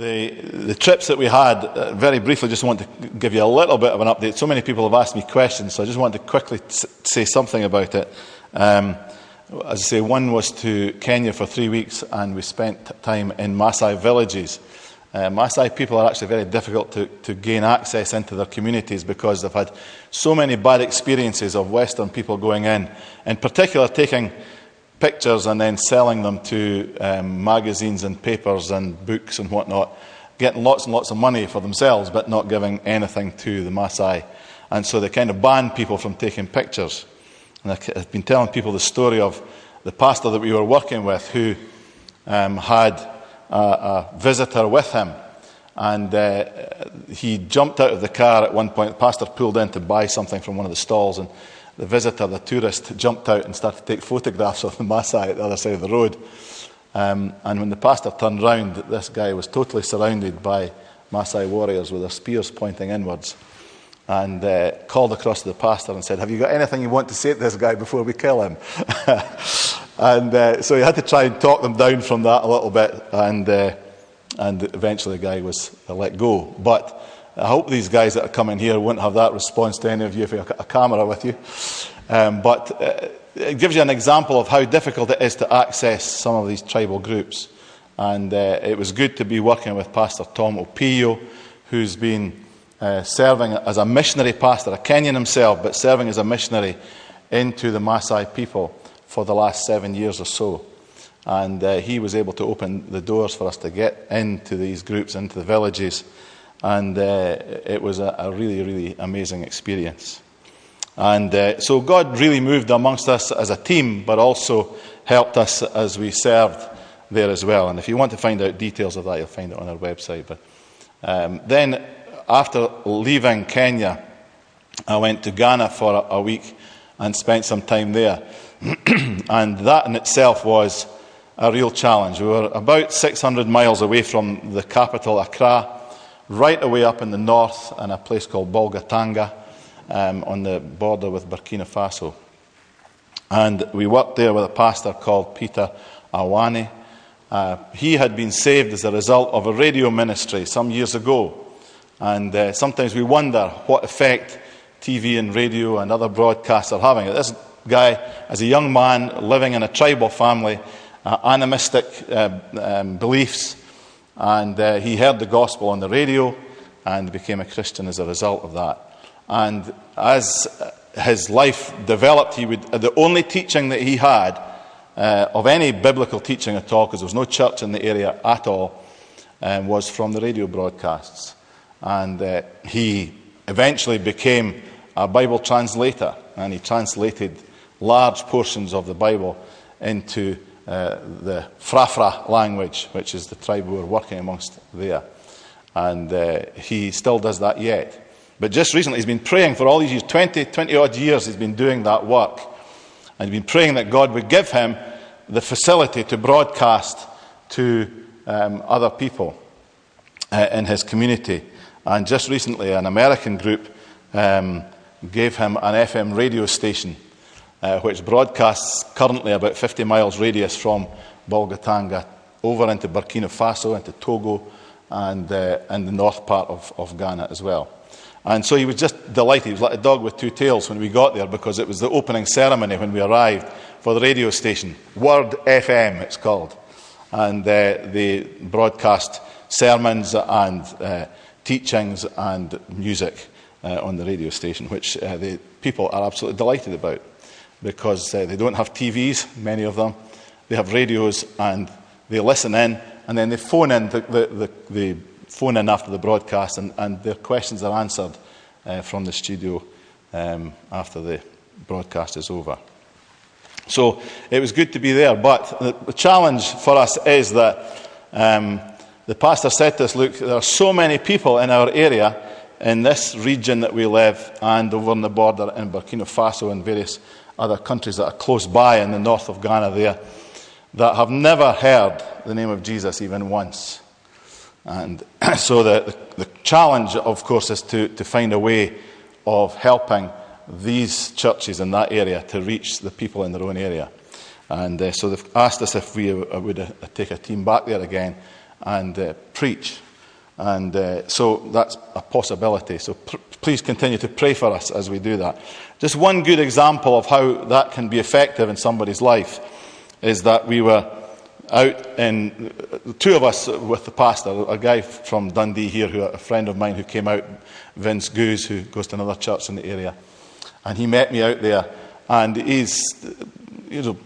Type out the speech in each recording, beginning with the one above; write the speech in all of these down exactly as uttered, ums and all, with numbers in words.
The the trips that we had, uh, very briefly, just want to give you a little bit of an update. So many people have asked me questions, so I just want to quickly t- say something about it. Um, as I say, one was to Kenya for three weeks, and we spent t- time in Maasai villages. Uh, Maasai people are actually very difficult to, to gain access into their communities because they've had so many bad experiences of Western people going in, in particular taking pictures and then selling them to um, magazines and papers and books and whatnot, getting lots and lots of money for themselves but not giving anything to the Maasai. And so they kind of ban people from taking pictures. And I've been telling people the story of the pastor that we were working with who um, had a, a visitor with him, and uh, he jumped out of the car at one point. The pastor pulled in to buy something from one of the stalls, and the visitor, the tourist, jumped out and started to take photographs of the Maasai at the other side of the road. Um, and when the pastor turned round, this guy was totally surrounded by Maasai warriors with their spears pointing inwards, and uh, called across to the pastor and said, "Have you got anything you want to say to this guy before we kill him?" And uh, so he had to try and talk them down from that a little bit, and uh, and eventually the guy was let go. But I hope these guys that are coming here won't have that response to any of you if you have a camera with you. Um, but uh, it gives you an example of how difficult it is to access some of these tribal groups. And uh, it was good to be working with Pastor Tom Opio, who's been uh, serving as a missionary pastor, a Kenyan himself, but serving as a missionary into the Maasai people for the last seven years or so. And uh, he was able to open the doors for us to get into these groups, into the villages. And uh, it was a, a really, really amazing experience. And uh, so God really moved amongst us as a team, but also helped us as we served there as well. And if you want to find out details of that, you'll find it on our website. But um, then after leaving Kenya, I went to Ghana for a, a week and spent some time there. And that in itself was a real challenge. We were about six hundred miles away from the capital, Accra, right away up in the north in a place called Bolgatanga um, on the border with Burkina Faso. And we worked there with a pastor called Peter Awani. Uh, he had been saved as a result of a radio ministry some years ago. And uh, sometimes we wonder what effect T V and radio and other broadcasts are having. This guy, as a young man living in a tribal family, uh, animistic uh, um, beliefs, and uh, he heard the gospel on the radio and became a Christian as a result of that. And as his life developed, he would the only teaching that he had, uh, of any biblical teaching at all, because there was no church in the area at all, um, was from the radio broadcasts. And uh, he eventually became a Bible translator, and he translated large portions of the Bible into Uh, the Frafra language, which is the tribe we were working amongst there. And uh, he still does that yet. But just recently he's been praying for all these years, twenty, twenty odd years he's been doing that work. And he's been praying that God would give him the facility to broadcast to um, other people uh, in his community. And just recently an American group um, gave him an F M radio station Uh, which broadcasts currently about fifty miles radius from Bolgatanga over into Burkina Faso, into Togo, and uh, in the north part of, of Ghana as well. And so he was just delighted. He was like a dog with two tails when we got there, because it was the opening ceremony when we arrived for the radio station. Word F M, it's called. And uh, they broadcast sermons and uh, teachings and music uh, on the radio station, which uh, the people are absolutely delighted about, because uh, they don't have T Vs, many of them. They have radios, and they listen in, and then they phone in, the, the, the, the phone in after the broadcast, and, and their questions are answered uh, from the studio um, after the broadcast is over. So it was good to be there, but the challenge for us is that um, the pastor said to us, "Look, there are so many people in our area, in this region that we live, and over on the border in Burkina Faso and various other countries that are close by in the north of Ghana there, that have never heard the name of Jesus even once." And so the, the, the challenge, of course, is to, to find a way of helping these churches in that area to reach the people in their own area. And uh, so they've asked us if we would uh, take a team back there again and uh, preach. And uh, so that's a possibility. So pr- please continue to pray for us as we do that. Just one good example of how that can be effective in somebody's life is that we were out in, two of us with the pastor, a guy from Dundee here, who a friend of mine who came out, Vince Goose, who goes to another church in the area. And he met me out there. And he's, you know,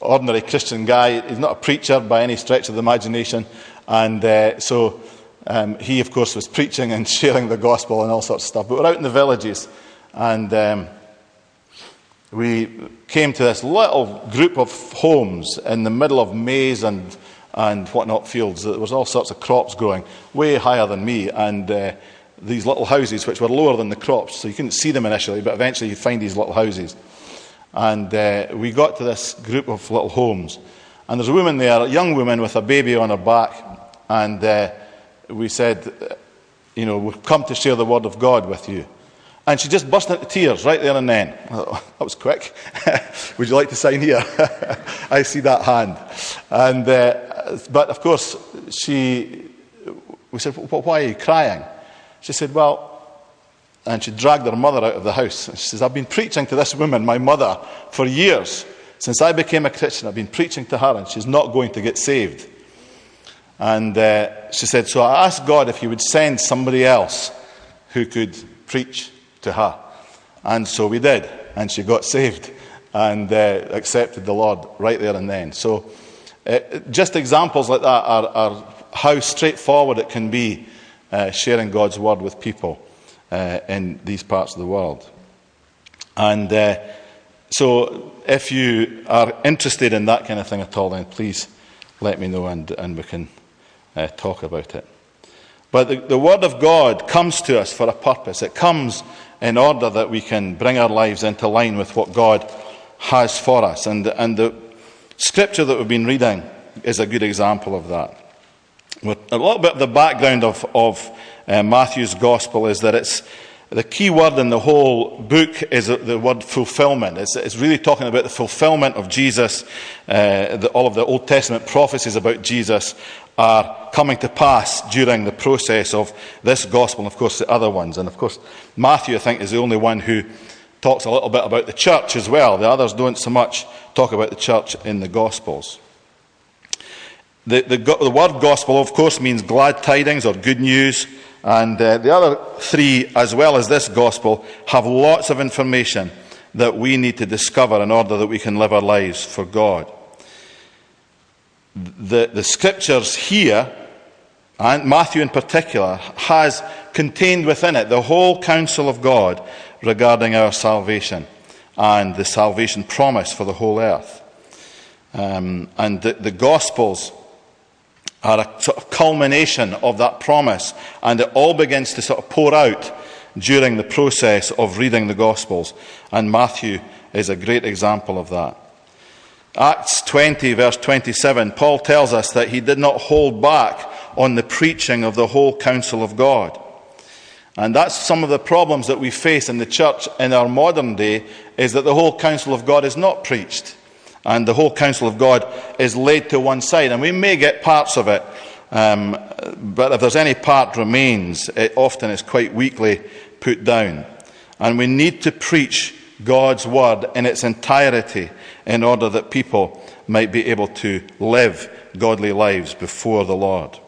ordinary Christian guy. He's not a preacher by any stretch of the imagination. And uh, so... Um, he, of course, was preaching and sharing the gospel and all sorts of stuff. But we're out in the villages, and um, we came to this little group of homes in the middle of maize and and whatnot fields. There was all sorts of crops growing, way higher than me, and uh, these little houses, which were lower than the crops, so you couldn't see them initially, but eventually you find these little houses. And uh, we got to this group of little homes, and there's a woman there, a young woman with a baby on her back, and... Uh, we said, you know, we've come to share the word of God with you. And she just burst into tears right there and then. Oh, that was quick. Would you like to sign here? I see that hand. And uh, but of course, she, we said, well, why are you crying? She said, well, and she dragged her mother out of the house. And she says, I've been preaching to this woman, my mother, for years. Since I became a Christian, I've been preaching to her, and she's not going to get saved. And uh, she said, so I asked God if he would send somebody else who could preach to her. And so we did. And she got saved and uh, accepted the Lord right there and then. So uh, just examples like that are, are how straightforward it can be uh, sharing God's word with people uh, in these parts of the world. And uh, so if you are interested in that kind of thing at all, then please let me know and, and we can... Uh, talk about it. But the, the Word of God comes to us for a purpose. It comes in order that we can bring our lives into line with what God has for us. And, and the scripture that we've been reading is a good example of that. With a little bit of the background of, of uh, Matthew's Gospel is that it's the key word in the whole book is the word fulfillment. It's, it's really talking about the fulfillment of Jesus. Uh, the, all of the Old Testament prophecies about Jesus are coming to pass during the process of this gospel, and of course the other ones. And of course Matthew, I think, is the only one who talks a little bit about the church as well. The others don't so much talk about the church in the gospels. The, the, the word gospel, of course, means glad tidings or good news. And uh, the other three, as well as this gospel, have lots of information that we need to discover in order that we can live our lives for God. The, the scriptures here, and Matthew in particular, has contained within it the whole counsel of God regarding our salvation and the salvation promise for the whole earth. Um, and the, the gospels are a sort of culmination of that promise, and it all begins to sort of pour out during the process of reading the Gospels, and Matthew is a great example of that. Acts twenty, verse twenty-seven, Paul tells us that he did not hold back on the preaching of the whole counsel of God. And that's some of the problems that we face in the church in our modern day, is that the whole counsel of God is not preached. And the whole counsel of God is laid to one side. And we may get parts of it, um, but if there's any part remains, it often is quite weakly put down. And we need to preach God's word in its entirety in order that people might be able to live godly lives before the Lord.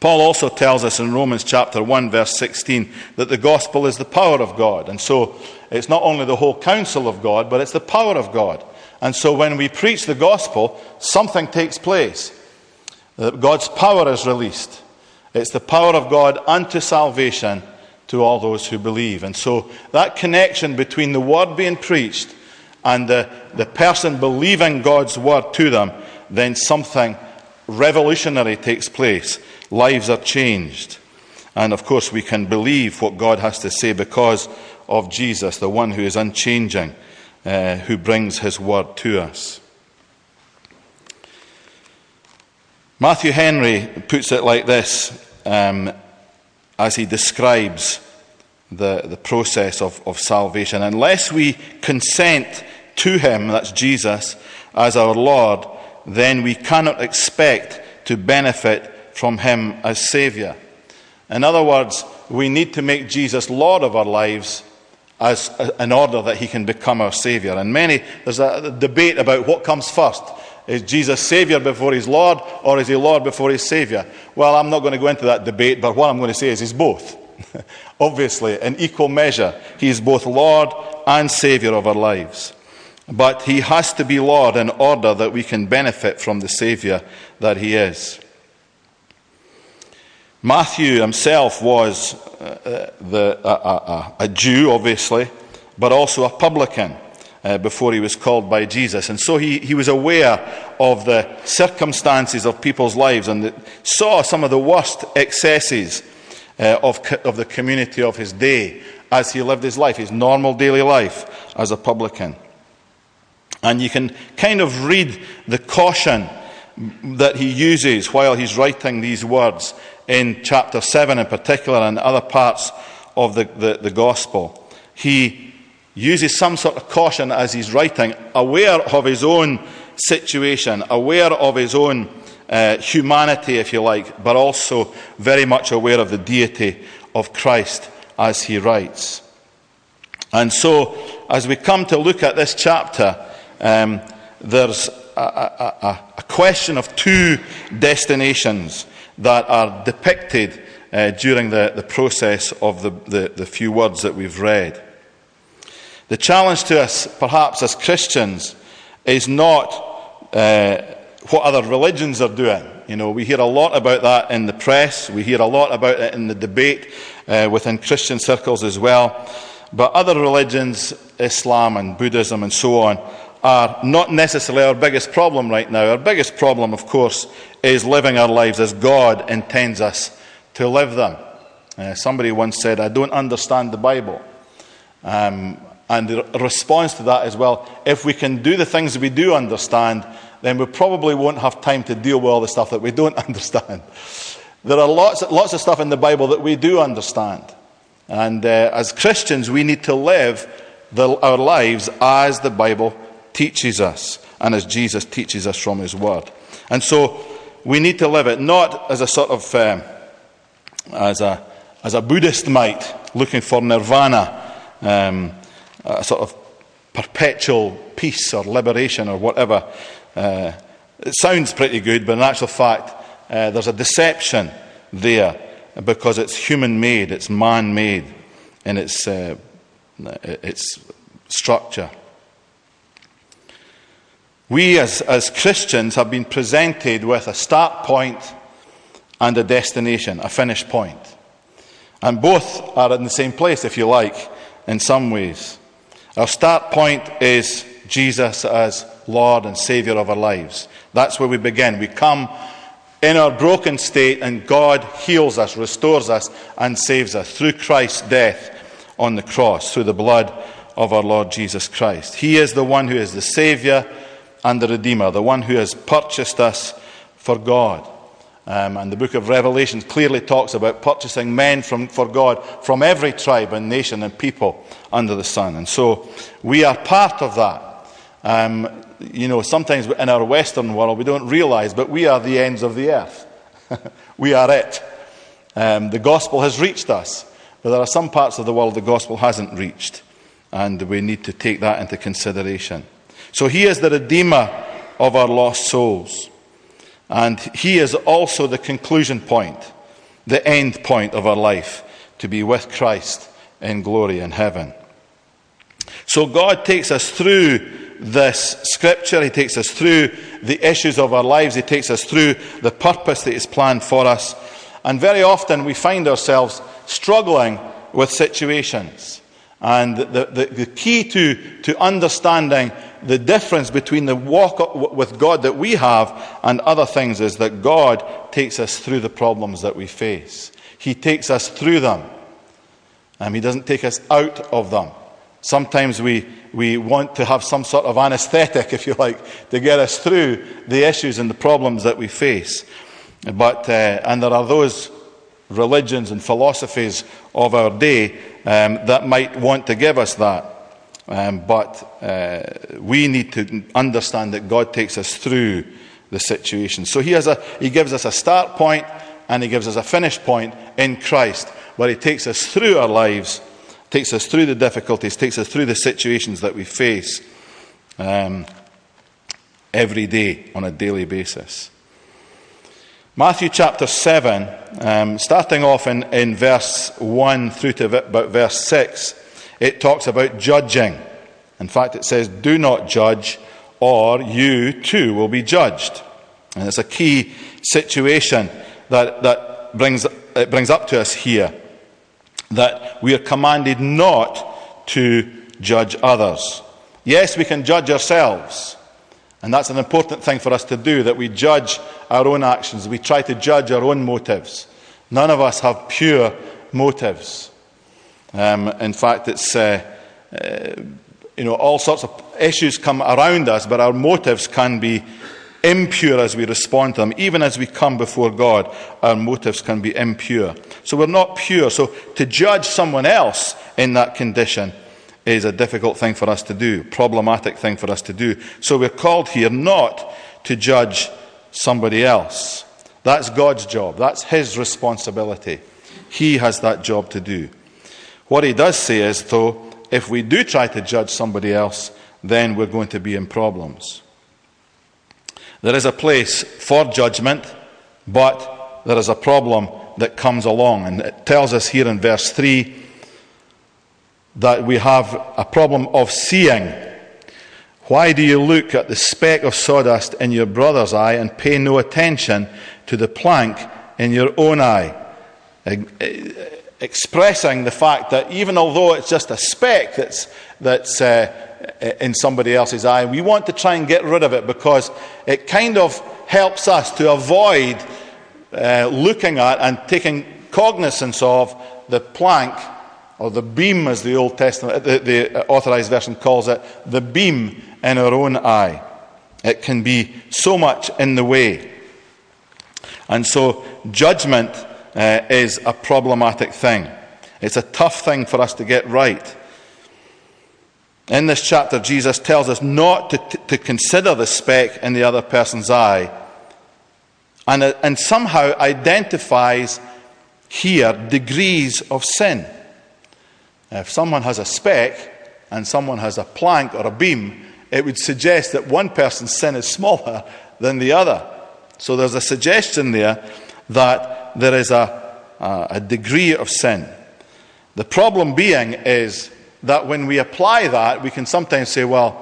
Paul also tells us in Romans chapter one, verse sixteen, that the gospel is the power of God. And so it's not only the whole counsel of God, but it's the power of God. And so when we preach the gospel, something takes place. God's power is released. It's the power of God unto salvation to all those who believe. And so that connection between the word being preached and the, the person believing God's word to them, then something revolutionary takes place. Lives are changed. And of course we can believe what God has to say because of Jesus, the one who is unchanging, Uh, who brings his word to us. Matthew Henry puts it like this, um, as he describes the, the process of, of salvation. Unless we consent to him, that's Jesus, as our Lord, then we cannot expect to benefit from him as Saviour. In other words, we need to make Jesus Lord of our lives as in order that he can become our Saviour. And many, there's a debate about what comes first. Is Jesus Saviour before he's Lord, or is he Lord before he's Saviour? Well, I'm not going to go into that debate, but what I'm going to say is he's both. Obviously, in equal measure, he is both Lord and Saviour of our lives. But he has to be Lord in order that we can benefit from the Saviour that he is. Matthew himself was uh, the, uh, uh, uh, a Jew, obviously, but also a publican uh, before he was called by Jesus. And so he, he was aware of the circumstances of people's lives and the, saw some of the worst excesses uh, of, co- of the community of his day as he lived his life, his normal daily life as a publican. And you can kind of read the caution that he uses while he's writing these words in chapter seven in particular and other parts of the, the, the gospel. He uses some sort of caution as he's writing, aware of his own situation, aware of his own uh, humanity, if you like, but also very much aware of the deity of Christ as he writes. And so, as we come to look at this chapter, Um, there's a, a, a question of two destinations that are depicted uh, during the, the process of the, the, the few words that we've read. The challenge to us, perhaps as Christians, is not uh, what other religions are doing. You know, we hear a lot about that in the press. We hear a lot about it in the debate uh, within Christian circles as well. But other religions, Islam and Buddhism and so on, are not necessarily our biggest problem right now. Our biggest problem, of course, is living our lives as God intends us to live them. Uh, somebody once said, I don't understand the Bible. Um, and the response to that is, well, if we can do the things we do understand, then we probably won't have time to deal with all the stuff that we don't understand. There are lots, lots of stuff in the Bible that we do understand. And uh, as Christians, we need to live the, our lives as the Bible teaches us and as Jesus teaches us from his word. And so we need to live it not as a sort of um, as a as a Buddhist might, looking for nirvana, um, a sort of perpetual peace or liberation or whatever. Uh, it sounds pretty good, but in actual fact uh, there's a deception there because it's human-made, it's man-made in its uh, its structure. We as, as Christians have been presented with a start point and a destination, a finish point. And both are in the same place, if you like, in some ways. Our start point is Jesus as Lord and Saviour of our lives. That's where we begin. We come in our broken state and God heals us, restores us and saves us through Christ's death on the cross, through the blood of our Lord Jesus Christ. He is the one who is the Saviour and the Redeemer, the one who has purchased us for God. Um, and the book of Revelation clearly talks about purchasing men from, for God from every tribe and nation and people under the sun. And so we are part of that. Um, you know, sometimes in our Western world we don't realize, but we are the ends of the earth. We are it. Um, the gospel has reached us, but there are some parts of the world the gospel hasn't reached. And we need to take that into consideration. So he is the Redeemer of our lost souls. And he is also the conclusion point, the end point of our life, to be with Christ in glory in heaven. So God takes us through this scripture. He takes us through the issues of our lives. He takes us through the purpose that is planned for us. And very often we find ourselves struggling with situations. And the, the, the key to, to understanding the difference between the walk with God that we have and other things is that God takes us through the problems that we face. He takes us through them. Um, he doesn't take us out of them. Sometimes we, we want to have some sort of anesthetic, if you like, to get us through the issues and the problems that we face. But uh, and there are those religions and philosophies of our day um, that might want to give us that. Um, but uh, we need to understand that God takes us through the situation. So he has a he gives us a start point and he gives us a finish point in Christ, where he takes us through our lives, takes us through the difficulties, takes us through the situations that we face um, every day on a daily basis. Matthew chapter seven, um, starting off in, in verse one through to about verse six, it talks about judging. In fact, it says, "Do not judge, or you too will be judged." And it's a key situation that, that brings it brings up to us here, that we are commanded not to judge others. Yes, we can judge ourselves, and that's an important thing for us to do, that we judge our own actions. We try to judge our own motives. None of us have pure motives. Um, in fact, it's uh, uh, you know all sorts of issues come around us, but our motives can be impure as we respond to them. Even as we come before God, our motives can be impure. So we're not pure. So to judge someone else in that condition is a difficult thing for us to do, problematic thing for us to do. So we're called here not to judge somebody else. That's God's job. That's his responsibility. He has that job to do. What he does say is, though, if we do try to judge somebody else, then we're going to be in problems. There is a place for judgment, but there is a problem that comes along. And it tells us here in verse three that we have a problem of seeing. "Why do you look at the speck of sawdust in your brother's eye and pay no attention to the plank in your own eye?" Expressing the fact that even although it's just a speck that's that's uh, in somebody else's eye, we want to try and get rid of it because it kind of helps us to avoid uh, looking at and taking cognizance of the plank, or the beam, as the Old Testament, the, the Authorized Version calls it, the beam in our own eye. It can be so much in the way. And so judgment Uh, is a problematic thing. It's a tough thing for us to get right. In this chapter, Jesus tells us not to, t- to consider the speck in the other person's eye, and, uh, and somehow identifies here degrees of sin. Now, if someone has a speck and someone has a plank or a beam, it would suggest that one person's sin is smaller than the other. So there's a suggestion there that there is a, a degree of sin. The problem being is that when we apply that, we can sometimes say, well,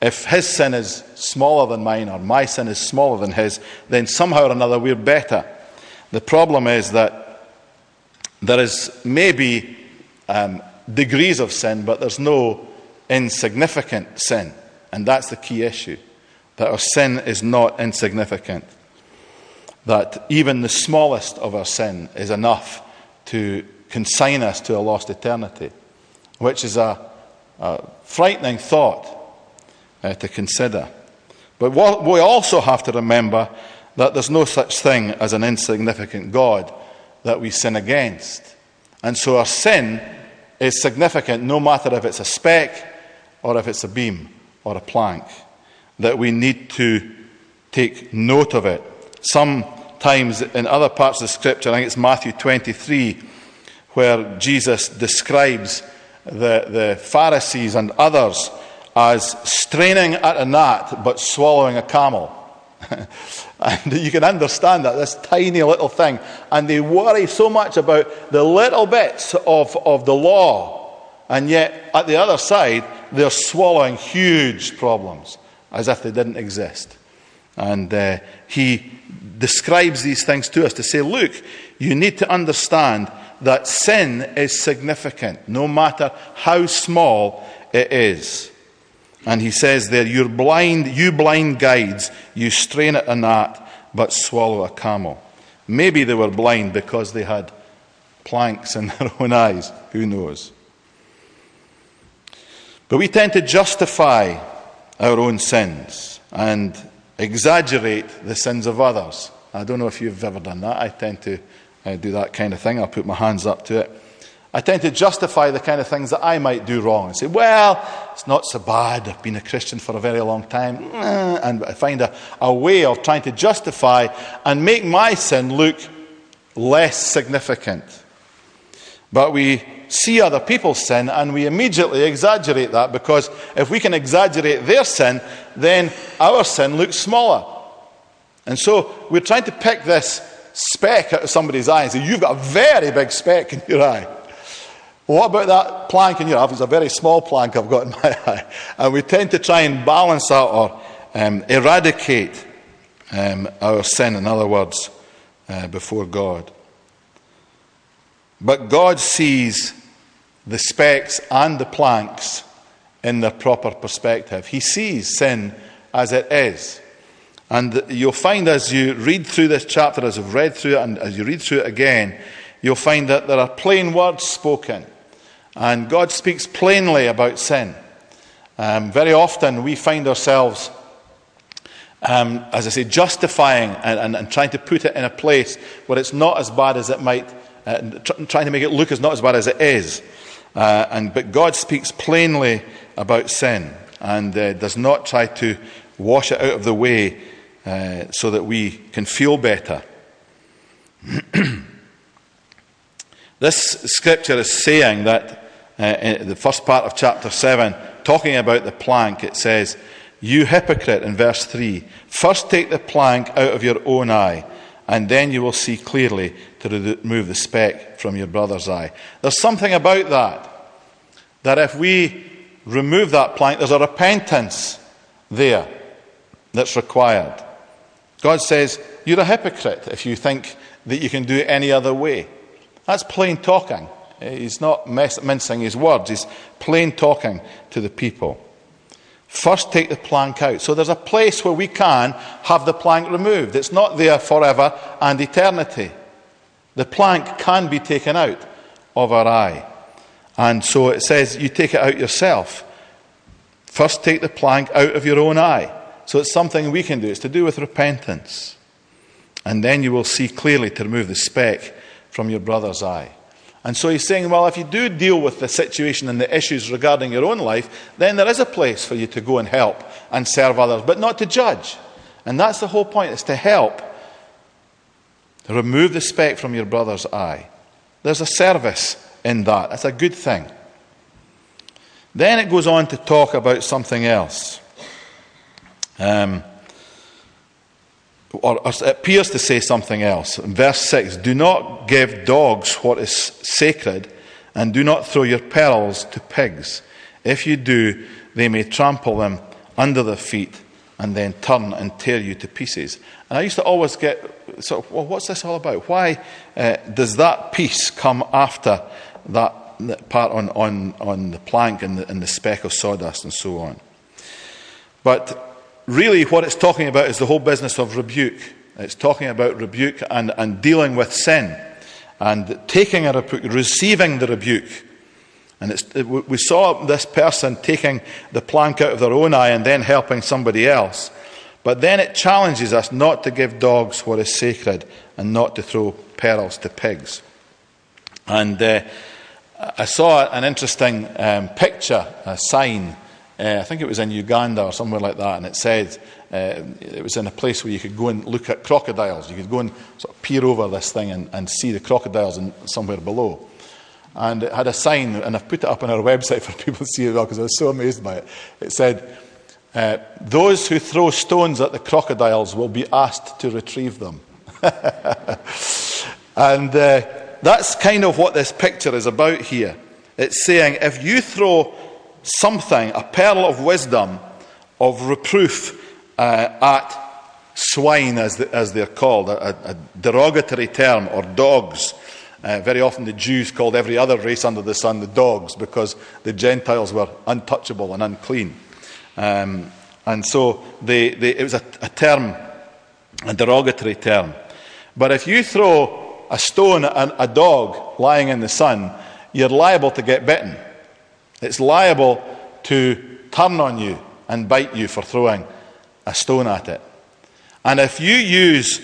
if his sin is smaller than mine, or my sin is smaller than his, then somehow or another we're better. The problem is that there is maybe um, degrees of sin, but there's no insignificant sin. And that's the key issue, that our sin is not insignificant. That even the smallest of our sin is enough to consign us to a lost eternity, which is a, a frightening thought uh, to consider. But what, we also have to remember that there's no such thing as an insignificant God that we sin against. And so our sin is significant, no matter if it's a speck or if it's a beam or a plank, that we need to take note of it. Sometimes in other parts of the scripture, I think it's Matthew twenty-three, where Jesus describes the, the Pharisees and others as straining at a gnat but swallowing a camel. And you can understand that, this tiny little thing. And they worry so much about the little bits of, of the law, and yet at the other side, they're swallowing huge problems as if they didn't exist. And uh, he describes these things to us to say, look, you need to understand that sin is significant, no matter how small it is. And he says there, you're blind, you blind guides, you strain at a gnat, but swallow a camel. Maybe they were blind because they had planks in their own eyes. Who knows? But we tend to justify our own sins and exaggerate the sins of others. I don't know if you've ever done that. I tend to uh, do that kind of thing. I'll put my hands up to it. I tend to justify the kind of things that I might do wrong and say, well, it's not so bad. I've been a Christian for a very long time. And I find a, a way of trying to justify and make my sin look less significant. But we see other people's sin and we immediately exaggerate that, because if we can exaggerate their sin, then our sin looks smaller. And so we're trying to pick this speck out of somebody's eye and say, you've got a very big speck in your eye. What about that plank in your eye? It's a very small plank I've got in my eye. And we tend to try and balance out or um, eradicate um, our sin, in other words, uh, before God. But God sees the specks and the planks in their proper perspective. He sees sin as it is. And you'll find as you read through this chapter, as I've read through it, and as you read through it again, you'll find that there are plain words spoken. And God speaks plainly about sin. Um, very often we find ourselves, um, as I say, justifying and, and, and trying to put it in a place where it's not as bad as it might, uh, tr- trying to make it look as not as bad as it is. Uh, and but God speaks plainly about sin and uh, does not try to wash it out of the way uh, so that we can feel better. This scripture is saying that uh, in the first part of chapter seven, talking about the plank, it says, you hypocrite, in verse three, first take the plank out of your own eye, and then you will see clearly to remove the speck from your brother's eye. There's something about that, that if we remove that plank, there's a repentance there that's required. God says, you're a hypocrite if you think that you can do it any other way. That's plain talking. He's not mess- mincing his words. He's plain talking to the people. First take the plank out. So there's a place where we can have the plank removed. It's not there forever and eternity. The plank can be taken out of our eye. And so it says you take it out yourself. First take the plank out of your own eye. So it's something we can do. It's to do with repentance. And then you will see clearly to remove the speck from your brother's eye. And so he's saying, well, if you do deal with the situation and the issues regarding your own life, then there is a place for you to go and help and serve others, but not to judge. And that's the whole point, is to help to remove the speck from your brother's eye. There's a service in that. That's a good thing. Then it goes on to talk about something else. Um, Or it appears to say something else. In verse six, do not give dogs what is sacred, and do not throw your pearls to pigs. If you do, they may trample them under their feet and then turn and tear you to pieces. And I used to always get, sort of, well, what's this all about? Why uh, does that piece come after that, that part on, on, on the plank and the, and the speck of sawdust and so on? But really what it's talking about is the whole business of rebuke. It's talking about rebuke and, and dealing with sin and taking a rebuke, receiving the rebuke. And it's, we saw this person taking the plank out of their own eye and then helping somebody else. But then it challenges us not to give dogs what is sacred and not to throw pearls to pigs. And uh, I saw an interesting um, picture, a sign, Uh, I think it was in Uganda or somewhere like that, and it said uh, it was in a place where you could go and look at crocodiles. You could go and sort of peer over this thing and, and see the crocodiles in, somewhere below. And it had a sign, and I've put it up on our website for people to see as well, because I was so amazed by it. It said, uh, those who throw stones at the crocodiles will be asked to retrieve them. And uh, that's kind of what this picture is about here. It's saying, if you throw something, a pearl of wisdom, of reproof uh, at swine, as the, as they're called, a, a derogatory term, or dogs. Uh, very often the Jews called every other race under the sun the dogs, because the Gentiles were untouchable and unclean. Um, and so they, they, it was a, a term, a derogatory term. But if you throw a stone at a dog lying in the sun, you're liable to get bitten. It's liable to turn on you and bite you for throwing a stone at it. And if you use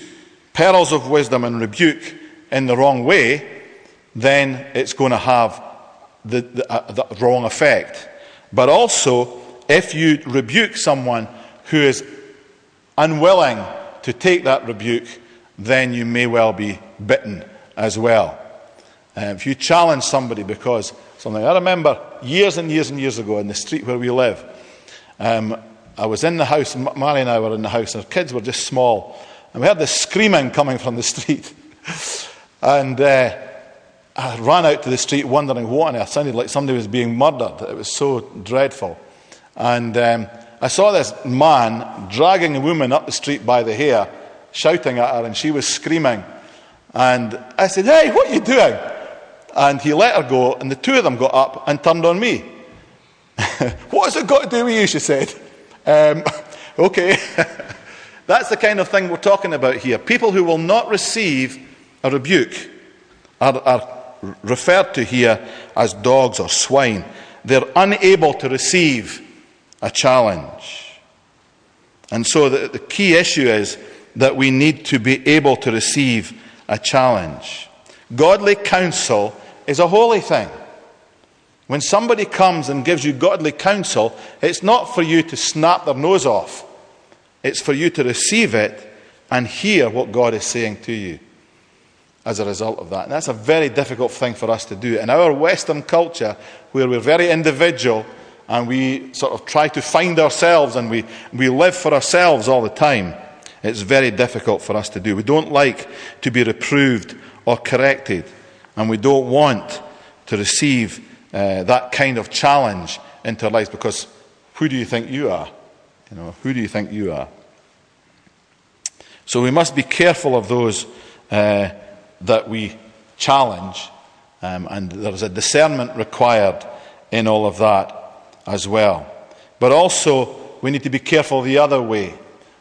pearls of wisdom and rebuke in the wrong way, then it's going to have the, the, uh, the wrong effect. But also, if you rebuke someone who is unwilling to take that rebuke, then you may well be bitten as well. Uh, if you challenge somebody because something, I remember years and years and years ago in the street where we live, um, I was in the house, Mary and I were in the house, and our kids were just small, and we heard this screaming coming from the street. and uh, I ran out to the street wondering what on earth. It sounded like somebody was being murdered. It was so dreadful. And um, I saw this man dragging a woman up the street by the hair, shouting at her, and she was screaming. And I said, "Hey, what are you doing?" And he let her go, and the two of them got up and turned on me. "What has it got to do with you?" she said. Um, okay. That's the kind of thing we're talking about here. People who will not receive a rebuke are, are referred to here as dogs or swine. They're unable to receive a challenge. And so the, the key issue is that we need to be able to receive a challenge. Godly counsel is a holy thing. When somebody comes and gives you godly counsel, it's not for you to snap their nose off. It's for you to receive it and hear what God is saying to you as a result of that. And that's a very difficult thing for us to do. In our Western culture, where we're very individual and we sort of try to find ourselves and we, we live for ourselves all the time, it's very difficult for us to do. We don't like to be reproved or corrected, and we don't want to receive uh, that kind of challenge into our lives, because who do you think you are? You know, who do you think you are? So we must be careful of those uh, that we challenge, um, and there's a discernment required in all of that as well. But also, we need to be careful the other way,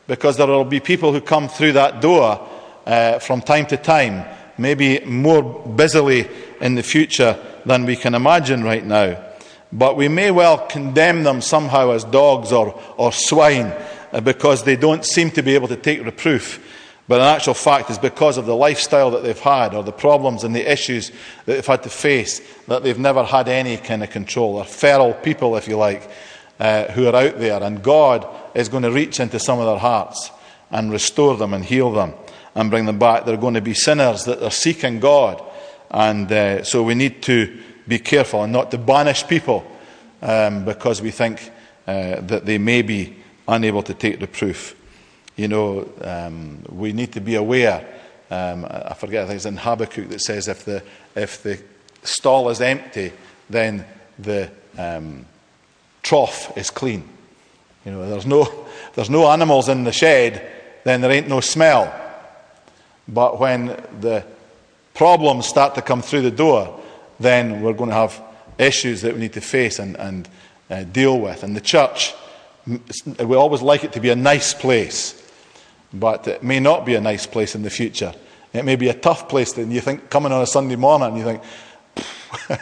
because there will be people who come through that door uh, from time to time, maybe more busily in the future than we can imagine right now. But we may well condemn them somehow as dogs or, or swine uh, because they don't seem to be able to take reproof. But in actual fact, it's because of the lifestyle that they've had or the problems and the issues that they've had to face that they've never had any kind of control. They're feral people, if you like, uh, who are out there. And God is going to reach into some of their hearts and restore them and heal them and bring them back. They're going to be sinners that are seeking God. And uh, so we need to be careful and not to banish people um, because we think uh, that they may be unable to take reproof. You know, um, we need to be aware. Um, I forget, I think it's in Habakkuk that says if the if the stall is empty, then the um, trough is clean. You know, there's no there's no animals in the shed, then there ain't no smell. But when the problems start to come through the door, then we're going to have issues that we need to face and, and uh, deal with. And the church, we always like it to be a nice place, but it may not be a nice place in the future. It may be a tough place that you think, coming on a Sunday morning, and you think,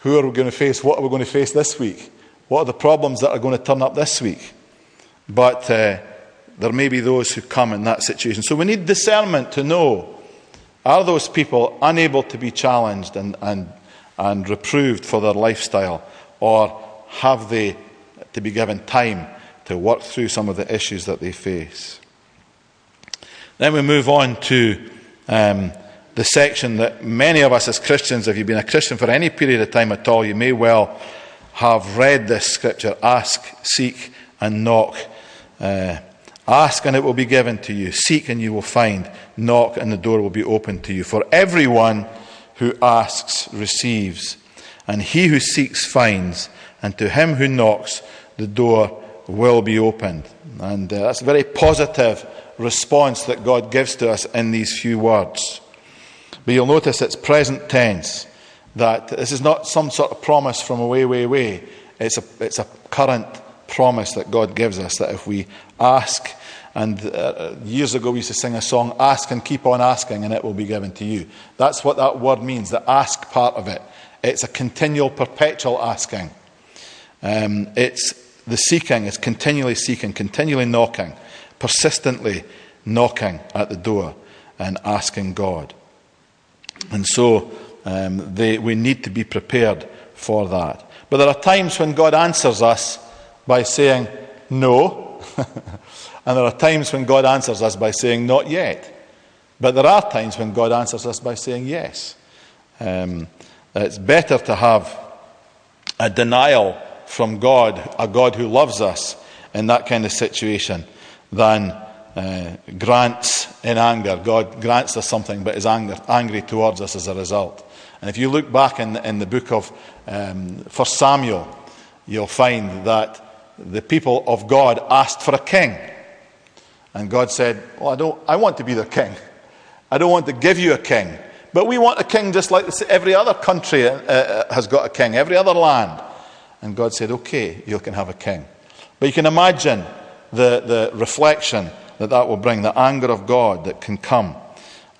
who are we going to face? What are we going to face this week? What are the problems that are going to turn up this week? But uh, there may be those who come in that situation. So we need discernment to know, are those people unable to be challenged and, and and reproved for their lifestyle, or have they to be given time to work through some of the issues that they face? Then we move on to um, the section that many of us as Christians, if you've been a Christian for any period of time at all, you may well have read this scripture, ask, seek and knock. Uh, Ask and it will be given to you. Seek and you will find. Knock and the door will be opened to you. For everyone who asks receives, and he who seeks finds, and to him who knocks the door will be opened. And uh, that's a very positive response that God gives to us in these few words. But you'll notice it's present tense, that this is not some sort of promise from a way, way, way. It's a, it's a current promise that God gives us, that if we ask, and uh, years ago we used to sing a song, ask and keep on asking and it will be given to you. That's what that word means, the ask part of it. It's a continual, perpetual asking. Um, it's the seeking, it's continually seeking, continually knocking, persistently knocking at the door and asking God. And so um, they, we need to be prepared for that. But there are times when God answers us by saying no, and there are times when God answers us by saying not yet. But there are times when God answers us by saying yes. Um, it's better to have a denial from God, a God who loves us, in that kind of situation, than uh, grants in anger. God grants us something, but is anger, angry towards us as a result. And if you look back in the, in the book of um, First Samuel, you'll find that the people of God asked for a king. And God said, well, I don't. I want to be the king. I don't want to give you a king. But we want a king just like this. Every other country uh, has got a king, every other land. And God said, okay, you can have a king. But you can imagine the, the reflection that that will bring, the anger of God that can come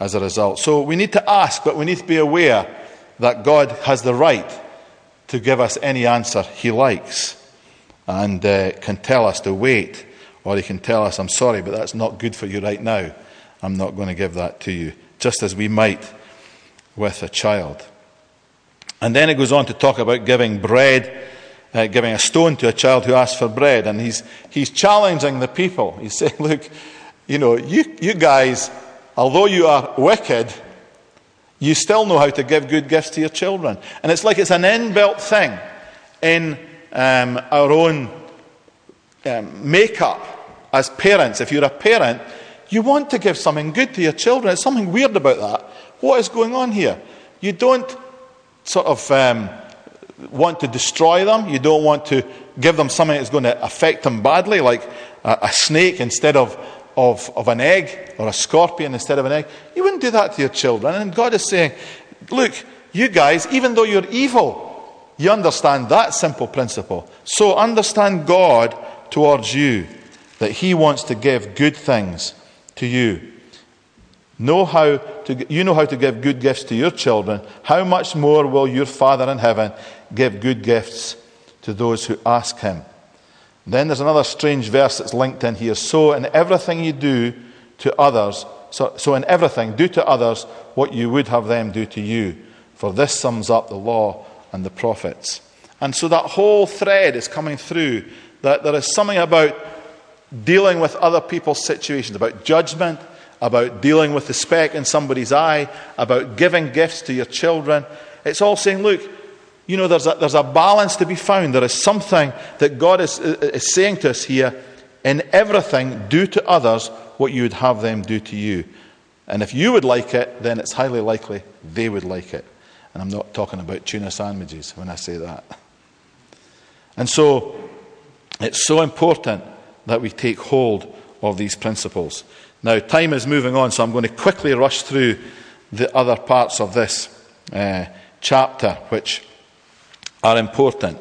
as a result. So we need to ask, but we need to be aware that God has the right to give us any answer he likes, and uh, can tell us to wait, or he can tell us, I'm sorry, but that's not good for you right now. I'm not going to give that to you, just as we might with a child. And then it goes on to talk about giving bread, uh, giving a stone to a child who asks for bread. And he's he's challenging the people. He's saying, look, you know, you, you guys, although you are wicked, you still know how to give good gifts to your children. And it's like it's an inbuilt thing in um, our own um, makeup as parents. If you're a parent, you want to give something good to your children. There's something weird about that. What is going on here? You don't sort of um, want to destroy them. You don't want to give them something that's going to affect them badly, like a, a snake instead of, of, of an egg, or a scorpion instead of an egg. You wouldn't do that to your children. And God is saying, look, you guys, even though you're evil, you understand that simple principle. So understand God towards you, that he wants to give good things to you. Know how to, you know how to give good gifts to your children. How much more will your Father in heaven give good gifts to those who ask him? Then there's another strange verse that's linked in here. So in everything you do to others, so, so in everything, do to others what you would have them do to you. For this sums up the law and the prophets. And so that whole thread is coming through, that there is something about dealing with other people's situations, about judgment, about dealing with the speck in somebody's eye, about giving gifts to your children. It's all saying, look, you know, there's a, there's a balance to be found. There is something that God is, is saying to us here. In everything, do to others what you would have them do to you. And if you would like it, then it's highly likely they would like it. And I'm not talking about tuna sandwiches when I say that. And so, it's so important that we take hold of these principles. Now, time is moving on, so I'm going to quickly rush through the other parts of this uh, chapter, which are important.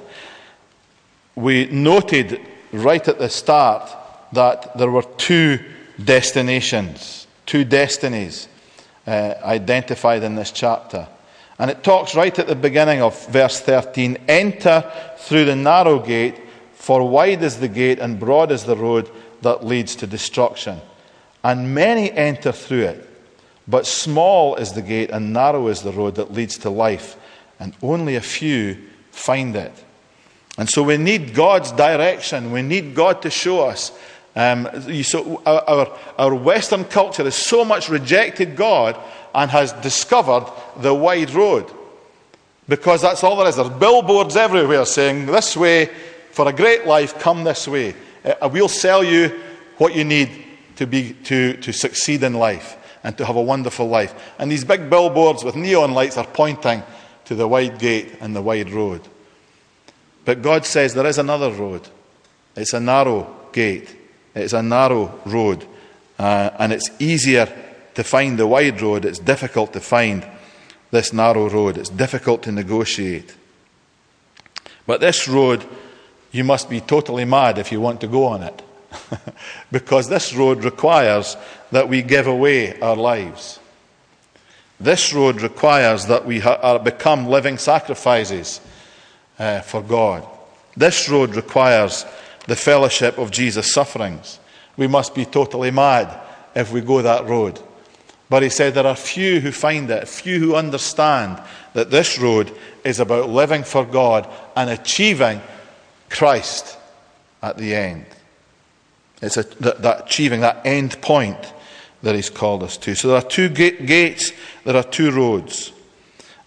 We noted right at the start that there were two destinations, two destinies uh, identified in this chapter. And it talks right at the beginning of verse thirteen, "Enter through the narrow gate, for wide is the gate and broad is the road that leads to destruction. And many enter through it, but small is the gate and narrow is the road that leads to life, and only a few find it." And so we need God's direction. We need God to show us. Um, so our, our Western culture has so much rejected God and has discovered the wide road, because that's all there is. There's billboards everywhere saying, "This way, for a great life, come this way. We'll sell you what you need to be to, to succeed in life and to have a wonderful life." And these big billboards with neon lights are pointing to the wide gate and the wide road. But God says there is another road. It's a narrow gate. It's a narrow road. Uh, and it's easier to find the wide road. It's difficult to find this narrow road. It's difficult to negotiate. But this road, you must be totally mad if you want to go on it. Because this road requires that we give away our lives. This road requires that we ha- are become living sacrifices uh, for God. This road requires the fellowship of Jesus' sufferings. We must be totally mad if we go that road. But he said there are few who find it, few who understand that this road is about living for God and achieving Christ at the end. It's a, that, that achieving, that end point that he's called us to. So there are two gates, there are two roads.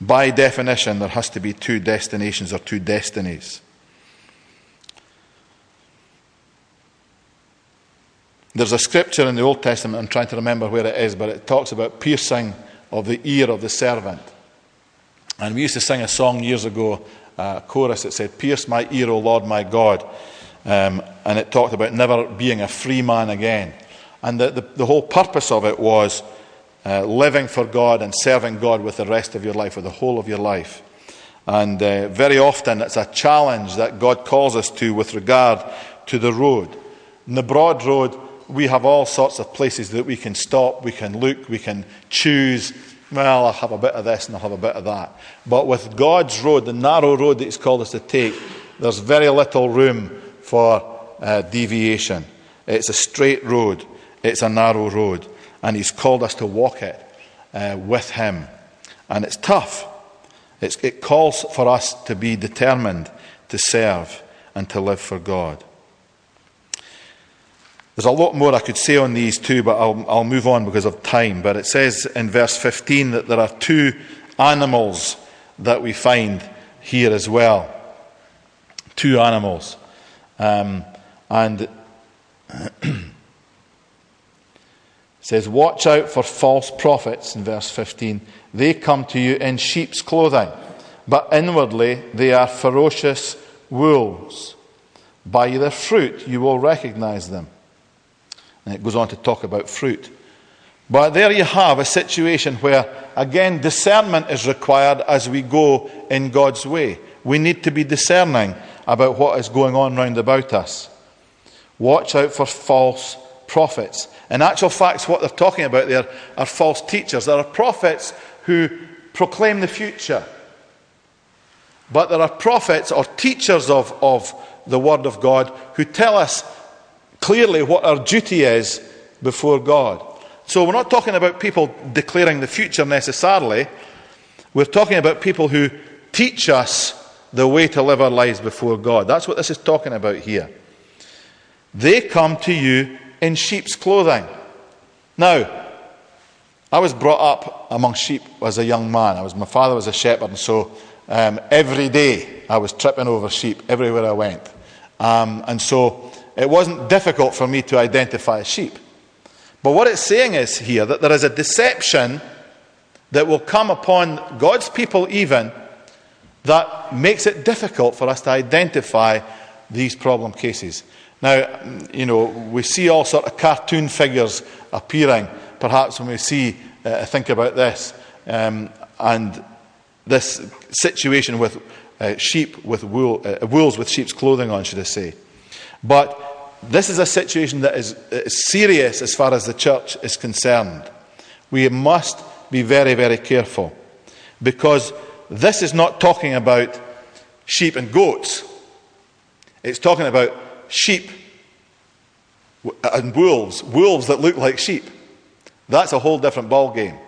By definition, there has to be two destinations or two destinies. There's a scripture in the Old Testament, I'm trying to remember where it is, but it talks about piercing of the ear of the servant. And we used to sing a song years ago, a chorus that said, "Pierce my ear, O Lord my God." Um, and it talked about never being a free man again. And the, the, the whole purpose of it was uh, living for God and serving God with the rest of your life, with the whole of your life. And uh, very often it's a challenge that God calls us to with regard to the road. And the broad road, we have all sorts of places that we can stop, we can look, we can choose. Well, I'll have a bit of this and I'll have a bit of that. But with God's road, the narrow road that he's called us to take, there's very little room for uh, deviation. It's a straight road. It's a narrow road. And he's called us to walk it uh, with him. And it's tough. It's, it calls for us to be determined to serve and to live for God. There's a lot more I could say on these too, but I'll, I'll move on because of time. But it says in verse fifteen that there are two animals that we find here as well. Two animals. Um, and it says, "Watch out for false prophets," in verse fifteen. "They come to you in sheep's clothing, but inwardly they are ferocious wolves. By their fruit you will recognize them." And it goes on to talk about fruit. But there you have a situation where, again, discernment is required as we go in God's way. We need to be discerning about what is going on round about us. Watch out for false prophets. In actual fact, what they're talking about there are false teachers. There are prophets who proclaim the future. But there are prophets or teachers of, of the Word of God who tell us clearly what our duty is before God. So we're not talking about people declaring the future necessarily. We're talking about people who teach us the way to live our lives before God. That's what this is talking about here. "They come to you in sheep's clothing." Now, I was brought up among sheep as a young man. I was, my father was a shepherd, and so um, every day I was tripping over sheep everywhere I went. Um, and so... It wasn't difficult for me to identify a sheep. But what it's saying is here that there is a deception that will come upon God's people even that makes it difficult for us to identify these problem cases. Now, you know, we see all sort of cartoon figures appearing, perhaps when we see, uh, think about this, um, and this situation with uh, sheep with wool, uh, wolves with sheep's clothing on, should I say. But this is a situation that is, is serious as far as the church is concerned. We must be very, very careful, because this is not talking about sheep and goats. It's talking about sheep and wolves, wolves that look like sheep. That's a whole different ballgame.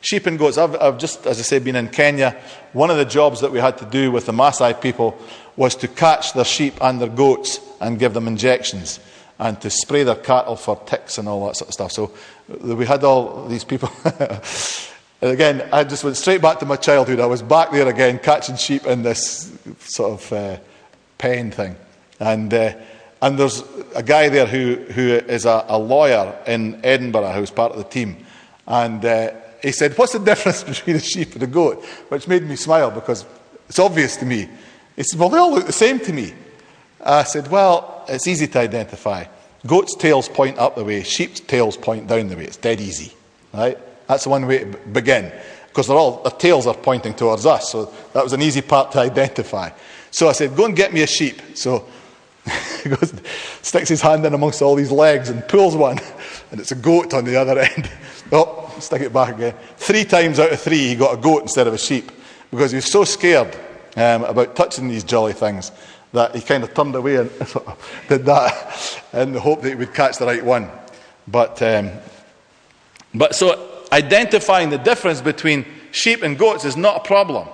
Sheep and goats. I've, I've just, as I say, been in Kenya. One of the jobs that we had to do with the Maasai people was to catch their sheep and their goats and give them injections and to spray their cattle for ticks and all that sort of stuff. So we had all these people. Again, I just went straight back to my childhood. I was back there again, catching sheep in this sort of uh, pen thing. And uh, and there's a guy there who, who is a, a lawyer in Edinburgh who's part of the team. And uh, he said, "What's the difference between a sheep and a goat?" Which made me smile because it's obvious to me. He said, "Well, they all look the same to me." I said, "Well, it's easy to identify. Goats' tails point up the way, sheep's tails point down the way. It's dead easy, right? That's one way to begin, because they're all, their tails are pointing towards us, so that was an easy part to identify." So I said, "Go and get me a sheep." So he goes, sticks his hand in amongst all these legs and pulls one, and it's a goat on the other end. Oh, stick it back again. Three times out of three, he got a goat instead of a sheep, because he was so scared um, about touching these jolly things, that he kind of turned away and did that in the hope that he would catch the right one. But um, but so identifying the difference between sheep and goats is not a problem.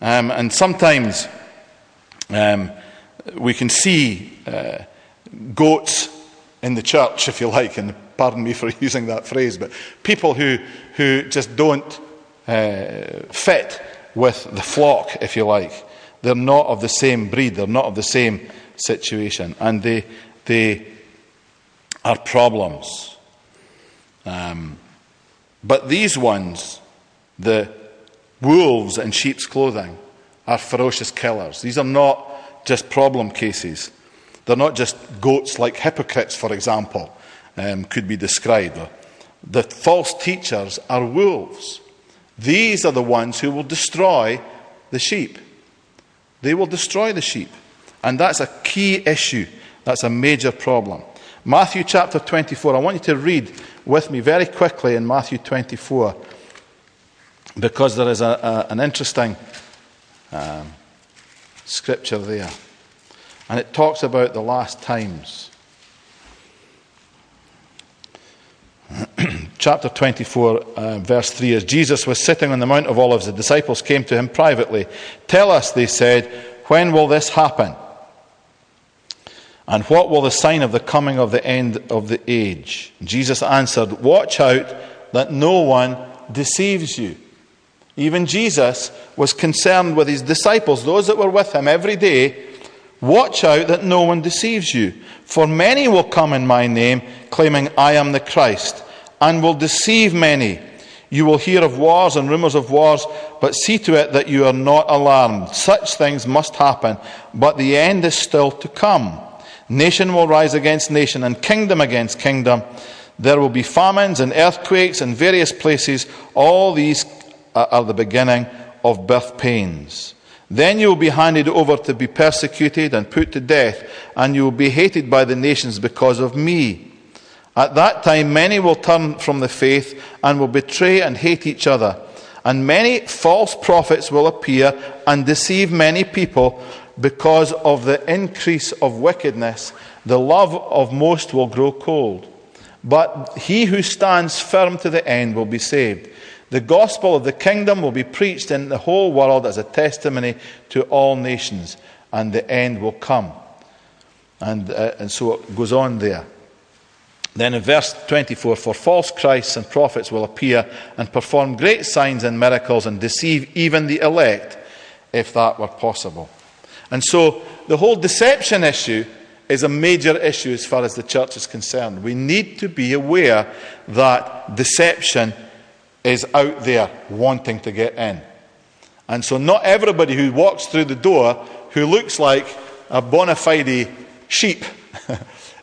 Um, and sometimes um, we can see uh, goats in the church, if you like, and pardon me for using that phrase, but people who who just don't uh, fit with the flock, if you like. They're not of the same breed, they're not of the same situation, and they they are problems. Um, but these ones, the wolves in sheep's clothing, are ferocious killers. These are not just problem cases. They're not just goats like hypocrites, for example, um, could be described. The false teachers are wolves. These are the ones who will destroy the sheep. They will destroy the sheep. And that's a key issue. That's a major problem. Matthew chapter twenty-four. I want you to read with me very quickly in Matthew twenty-four, because there is a, a, an interesting um, scripture there. And it talks about the last times. Chapter twenty-four, uh, verse three, as Jesus was sitting on the Mount of Olives, the disciples came to him privately. Tell us, they said, when will this happen? And what will the sign of the coming of the end of the age? Jesus answered, watch out that no one deceives you. Even Jesus was concerned with his disciples, those that were with him every day. Watch out that no one deceives you. For many will come in my name, claiming I am the Christ, and will deceive many. You will hear of wars and rumours of wars, but see to it that you are not alarmed. Such things must happen, but the end is still to come. Nation will rise against nation, and kingdom against kingdom. There will be famines and earthquakes in various places. All these are the beginning of birth pains. Then you will be handed over to be persecuted and put to death, and you will be hated by the nations because of me. At that time many will turn from the faith and will betray and hate each other. And many false prophets will appear and deceive many people. Because of the increase of wickedness, the love of most will grow cold. But he who stands firm to the end will be saved. The gospel of the kingdom will be preached in the whole world as a testimony to all nations, and the end will come. And, uh, and so it goes on there. Then in verse twenty-four, for false Christs and prophets will appear and perform great signs and miracles and deceive even the elect, if that were possible. And so the whole deception issue is a major issue as far as the church is concerned. We need to be aware that deception is out there wanting to get in. And so not everybody who walks through the door who looks like a bona fide sheep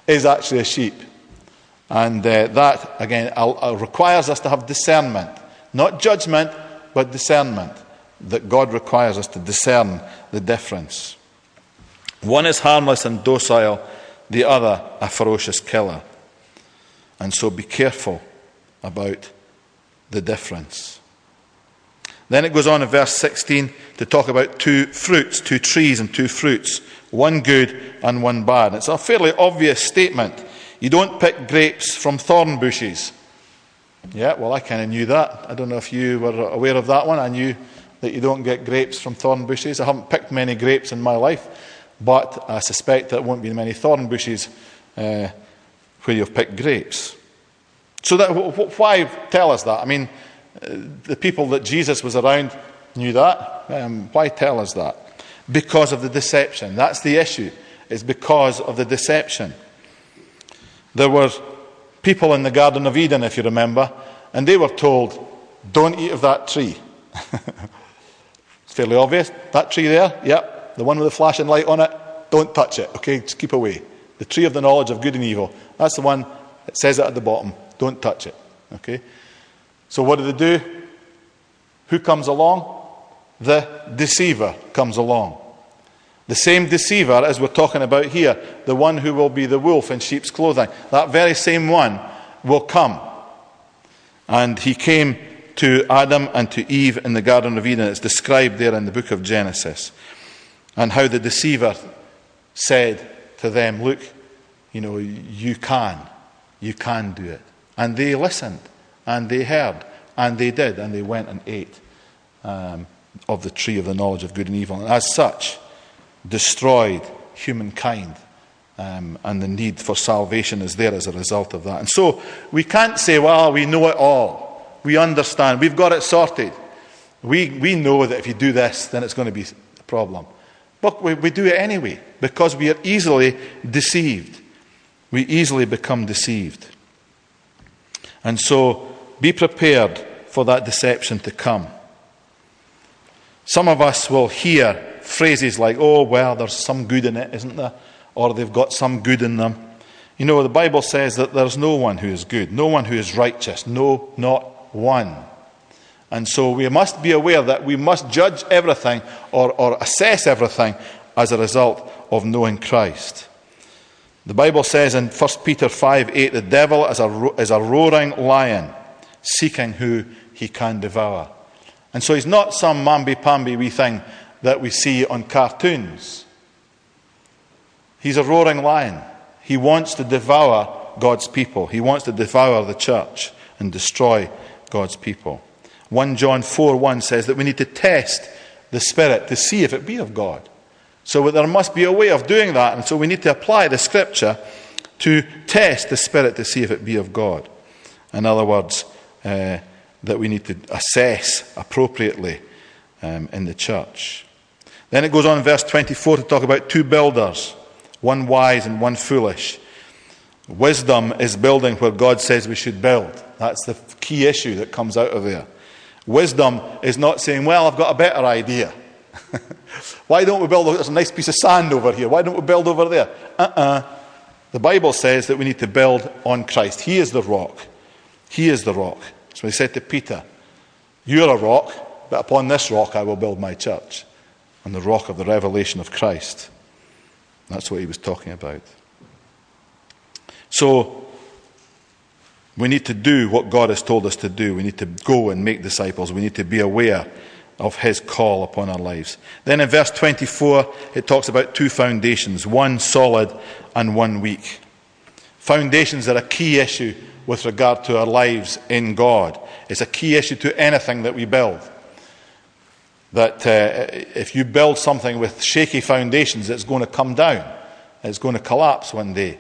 is actually a sheep. And uh, that, again, uh, requires us to have discernment. Not judgment, but discernment. That God requires us to discern the difference. One is harmless and docile, the other a ferocious killer. And so be careful about the difference. Then it goes on in verse sixteen to talk about two fruits, two trees and two fruits, one good and one bad. It's a fairly obvious statement. You don't pick grapes from thorn bushes. Yeah, well, I kind of knew that. I don't know if you were aware of that one. I knew that you don't get grapes from thorn bushes. I haven't picked many grapes in my life, but I suspect there won't be many thorn bushes uh, where you've picked grapes. So that, why tell us that? I mean, the people that Jesus was around knew that. Um, why tell us that? Because of the deception. That's the issue. It's because of the deception. There were people in the Garden of Eden, if you remember, and they were told, don't eat of that tree. It's fairly obvious. That tree there, yep, the one with the flashing light on it, don't touch it, okay, just keep away. The tree of the knowledge of good and evil. That's the one that says it at the bottom. Don't touch it. Okay. So what do they do? Who comes along? The deceiver comes along. The same deceiver as we're talking about here, the one who will be the wolf in sheep's clothing, that very same one will come. And he came to Adam and to Eve in the Garden of Eden. It's described there in the book of Genesis. And how the deceiver said to them, look, you know, you can. You can do it. And they listened And they heard, and they did, and they went and ate um, of the tree of the knowledge of good and evil. And as such, destroyed humankind. Um, and the need for salvation is there as a result of that. And so we can't say, well, we know it all. We understand. We've got it sorted. We we know that if you do this, then it's going to be a problem. But we, we do it anyway, because we are easily deceived. We easily become deceived. And so be prepared for that deception to come. Some of us will hear phrases like, oh, well, there's some good in it, isn't there? Or they've got some good in them. You know, the Bible says that there's no one who is good, no one who is righteous, no, not one. And so we must be aware that we must judge everything or, or assess everything as a result of knowing Christ. The Bible says in First Peter five eight, the devil is a, is a roaring lion, seeking who he can devour. And so he's not some mamby-pamby wee thing that we see on cartoons. He's a roaring lion. He wants to devour God's people. He wants to devour the church and destroy God's people. First John four one says that we need to test the Spirit to see if it be of God. So there must be a way of doing that, and so we need to apply the Scripture to test the Spirit to see if it be of God. In other words, uh, that we need to assess appropriately um, in the church. Then it goes on in verse twenty-four to talk about two builders. One wise and one foolish. Wisdom is building where God says we should build. That's the key issue that comes out of there. Wisdom is not saying, well, I've got a better idea. Why don't we build over? There's a nice piece of sand over here. Why don't we build over there? Uh-uh. The Bible says that we need to build on Christ. He is the rock. He is the rock. So he said to Peter, you're a rock, but upon this rock I will build my church. On the rock of the revelation of Christ. That's what he was talking about. So, we need to do what God has told us to do. We need to go and make disciples. We need to be aware of his call upon our lives. Then in verse twenty-four, it talks about two foundations, one solid and one weak. Foundations are a key issue with regard to our lives in God. It's a key issue to anything that we build. That uh, if you build something with shaky foundations, it's going to come down. It's going to collapse one day.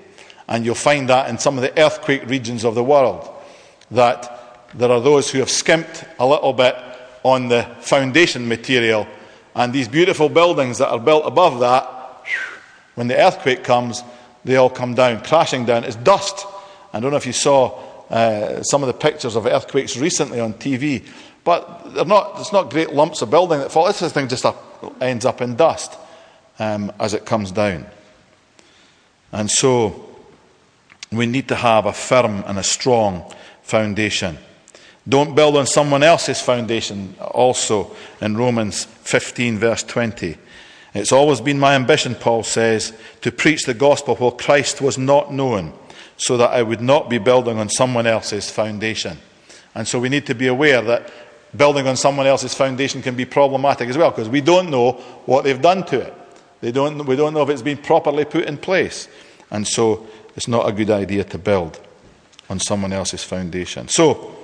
And you'll find that in some of the earthquake regions of the world, that there are those who have skimped a little bit on the foundation material, and these beautiful buildings that are built above that, when the earthquake comes, they all come down, crashing down. It's dust. I don't know if you saw uh, some of the pictures of earthquakes recently on T V, but they're not, it's not great lumps of building that fall. This thing just up, ends up in dust um, as it comes down. And so we need to have a firm and a strong foundation. Don't build on someone else's foundation also in Romans fifteen verse twenty. It's always been my ambition, Paul says, to preach the gospel while Christ was not known, so that I would not be building on someone else's foundation. And so we need to be aware that building on someone else's foundation can be problematic as well, because we don't know what they've done to it. They don't, we don't know if it's been properly put in place. And so it's not a good idea to build on someone else's foundation. So,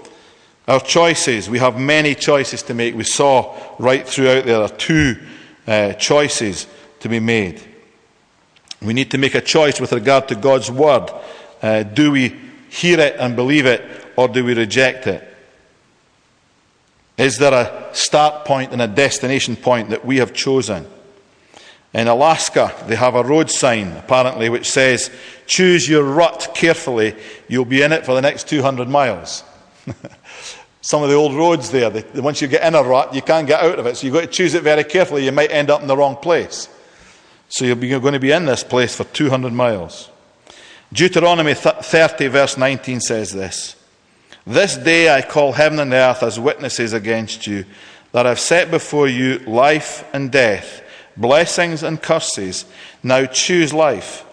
our choices. We have many choices to make. We saw right throughout there are two uh, choices to be made. We need to make a choice with regard to God's word. Uh, do we hear it and believe it, or do we reject it? Is there a start point and a destination point that we have chosen? In Alaska, they have a road sign, apparently, which says, choose your rut carefully, you'll be in it for the next two hundred miles. Some of the old roads there, they, once you get in a rut, you can't get out of it, so you've got to choose it very carefully, you might end up in the wrong place. So you'll be, you're going to be in this place for two hundred miles. Deuteronomy thirty verse nineteen says this, this day I call heaven and earth as witnesses against you, that I've set before you life and death, blessings and curses. Now choose life,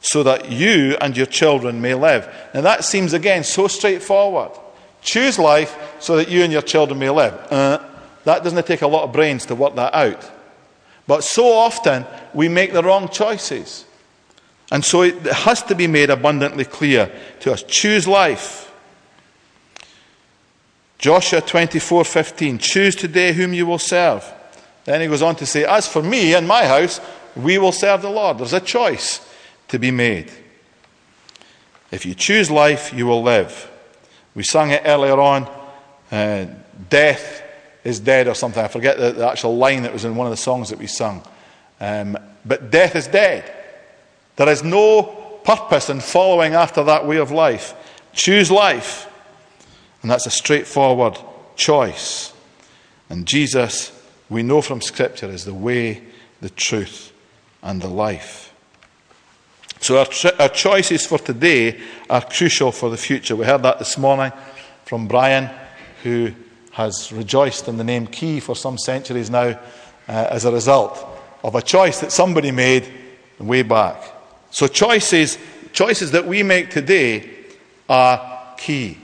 so that you and your children may live. Now that seems again so straightforward. Choose life so that you and your children may live. Uh, that doesn't take a lot of brains to work that out. But so often we make the wrong choices. And so it has to be made abundantly clear to us. Choose life. Joshua twenty-four fifteen, choose today whom you will serve. Then he goes on to say, as for me and my house, we will serve the Lord. There's a choice to be made. If you choose life, you will live. We sang it earlier on, uh, death is dead or something. I forget the, the actual line that was in one of the songs that we sung. Um, but death is dead. There is no purpose in following after that way of life. Choose life. And that's a straightforward choice. And Jesus, we know from Scripture, is the way, the truth, and the life. So our, tr- our choices for today are crucial for the future. We heard that this morning from Brian, who has rejoiced in the name Key for some centuries now uh, as a result of a choice that somebody made way back. So choices, choices that we make today are key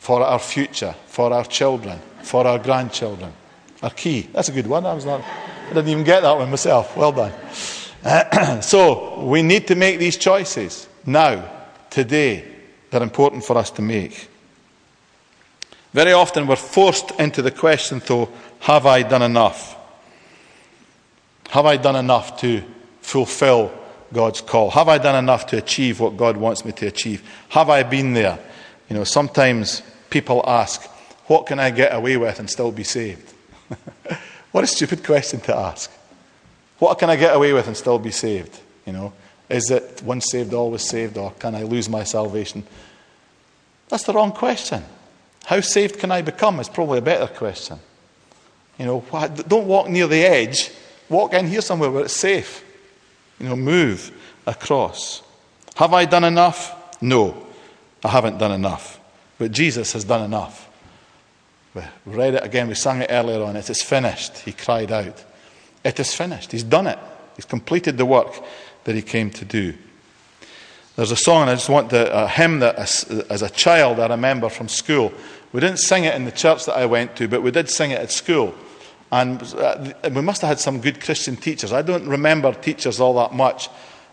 for our future, for our children, for our grandchildren. Are key. That's a good one. I was not, I didn't even get that one myself. Well done. Uh, so we need to make these choices now, today. They're important for us to make. Very often we're forced into the question, though, have I done enough? Have I done enough to fulfill God's call? Have I done enough to achieve what God wants me to achieve? Have I been there? You know, sometimes people ask, what can I get away with and still be saved? What a stupid question to ask. What can I get away with and still be saved? You know, is it once saved, always saved, or can I lose my salvation? That's the wrong question. How saved can I become is probably a better question. You know, don't walk near the edge. Walk in here somewhere where it's safe. You know, move across. Have I done enough? No, I haven't done enough. But Jesus has done enough. We read it again, we sang it earlier on. It is finished, he cried out. It is finished. He's done it. He's completed the work that he came to do. There's a song, and I just want the, a hymn that as, as a child I remember from school. We didn't sing it in the church that I went to, but we did sing it at school. And we must have had some good Christian teachers. I don't remember teachers all that much.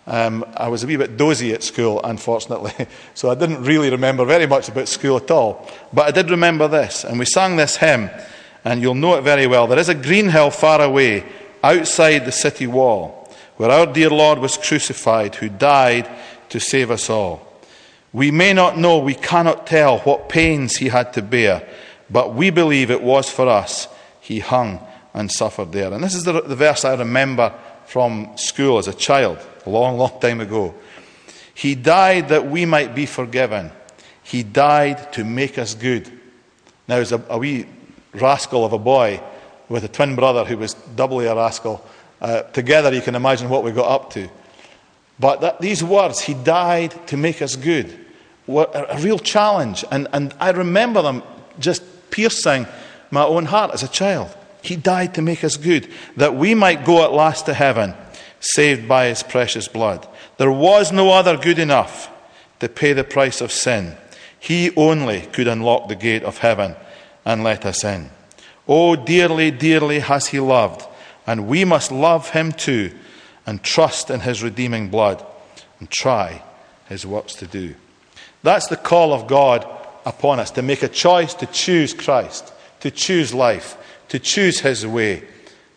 Um, I was a wee bit dozy at school, unfortunately, so I didn't really remember very much about school at all. But I did remember this, and we sang this hymn, and you'll know it very well. There is a green hill far away, outside the city wall, where our dear Lord was crucified, who died to save us all. We may not know, we cannot tell what pains he had to bear, but we believe it was for us he hung and suffered there. And this is the, the verse I remember from school as a child, a long, long time ago. He died that we might be forgiven. He died to make us good. Now, as a, a wee rascal of a boy with a twin brother who was doubly a rascal, uh, together you can imagine what we got up to. But that, these words, he died to make us good, were a, a real challenge. And, and I remember them just piercing my own heart as a child. He died to make us good, that we might go at last to heaven, saved by his precious blood. There was no other good enough to pay the price of sin. He only could unlock the gate of heaven and let us in. Oh, dearly, dearly has he loved, and we must love him too, and trust in his redeeming blood, and try his works to do. That's the call of God upon us, to make a choice to choose Christ, to choose life, to choose his way,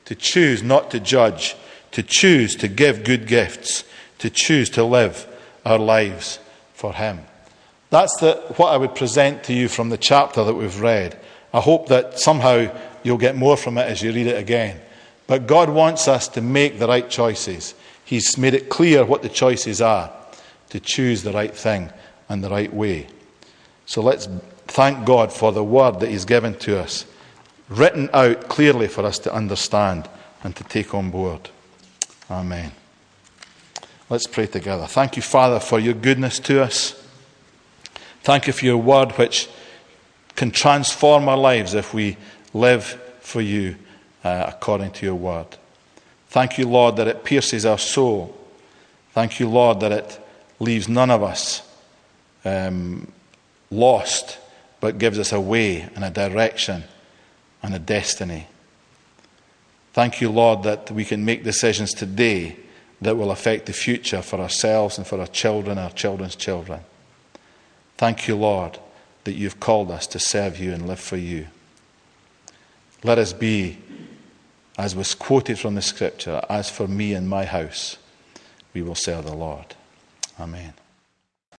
to choose not to judge, to choose to give good gifts, to choose to live our lives for him. That's the, what I would present to you from the chapter that we've read. I hope that somehow you'll get more from it as you read it again. But God wants us to make the right choices. He's made it clear what the choices are, to choose the right thing and the right way. So let's thank God for the word that he's given to us, written out clearly for us to understand and to take on board. Amen. Let's pray together. Thank you, Father, for your goodness to us. Thank you for your word, which can transform our lives if we live for you uh, according to your word. Thank you, Lord, that it pierces our soul. Thank you, Lord, that it leaves none of us um, lost, but gives us a way and a direction and a destiny. Thank you, Lord, that we can make decisions today that will affect the future for ourselves and for our children, our children's children. Thank you, Lord, that you've called us to serve you and live for you. Let us be, as was quoted from the scripture, as for me and my house, we will serve the Lord. Amen.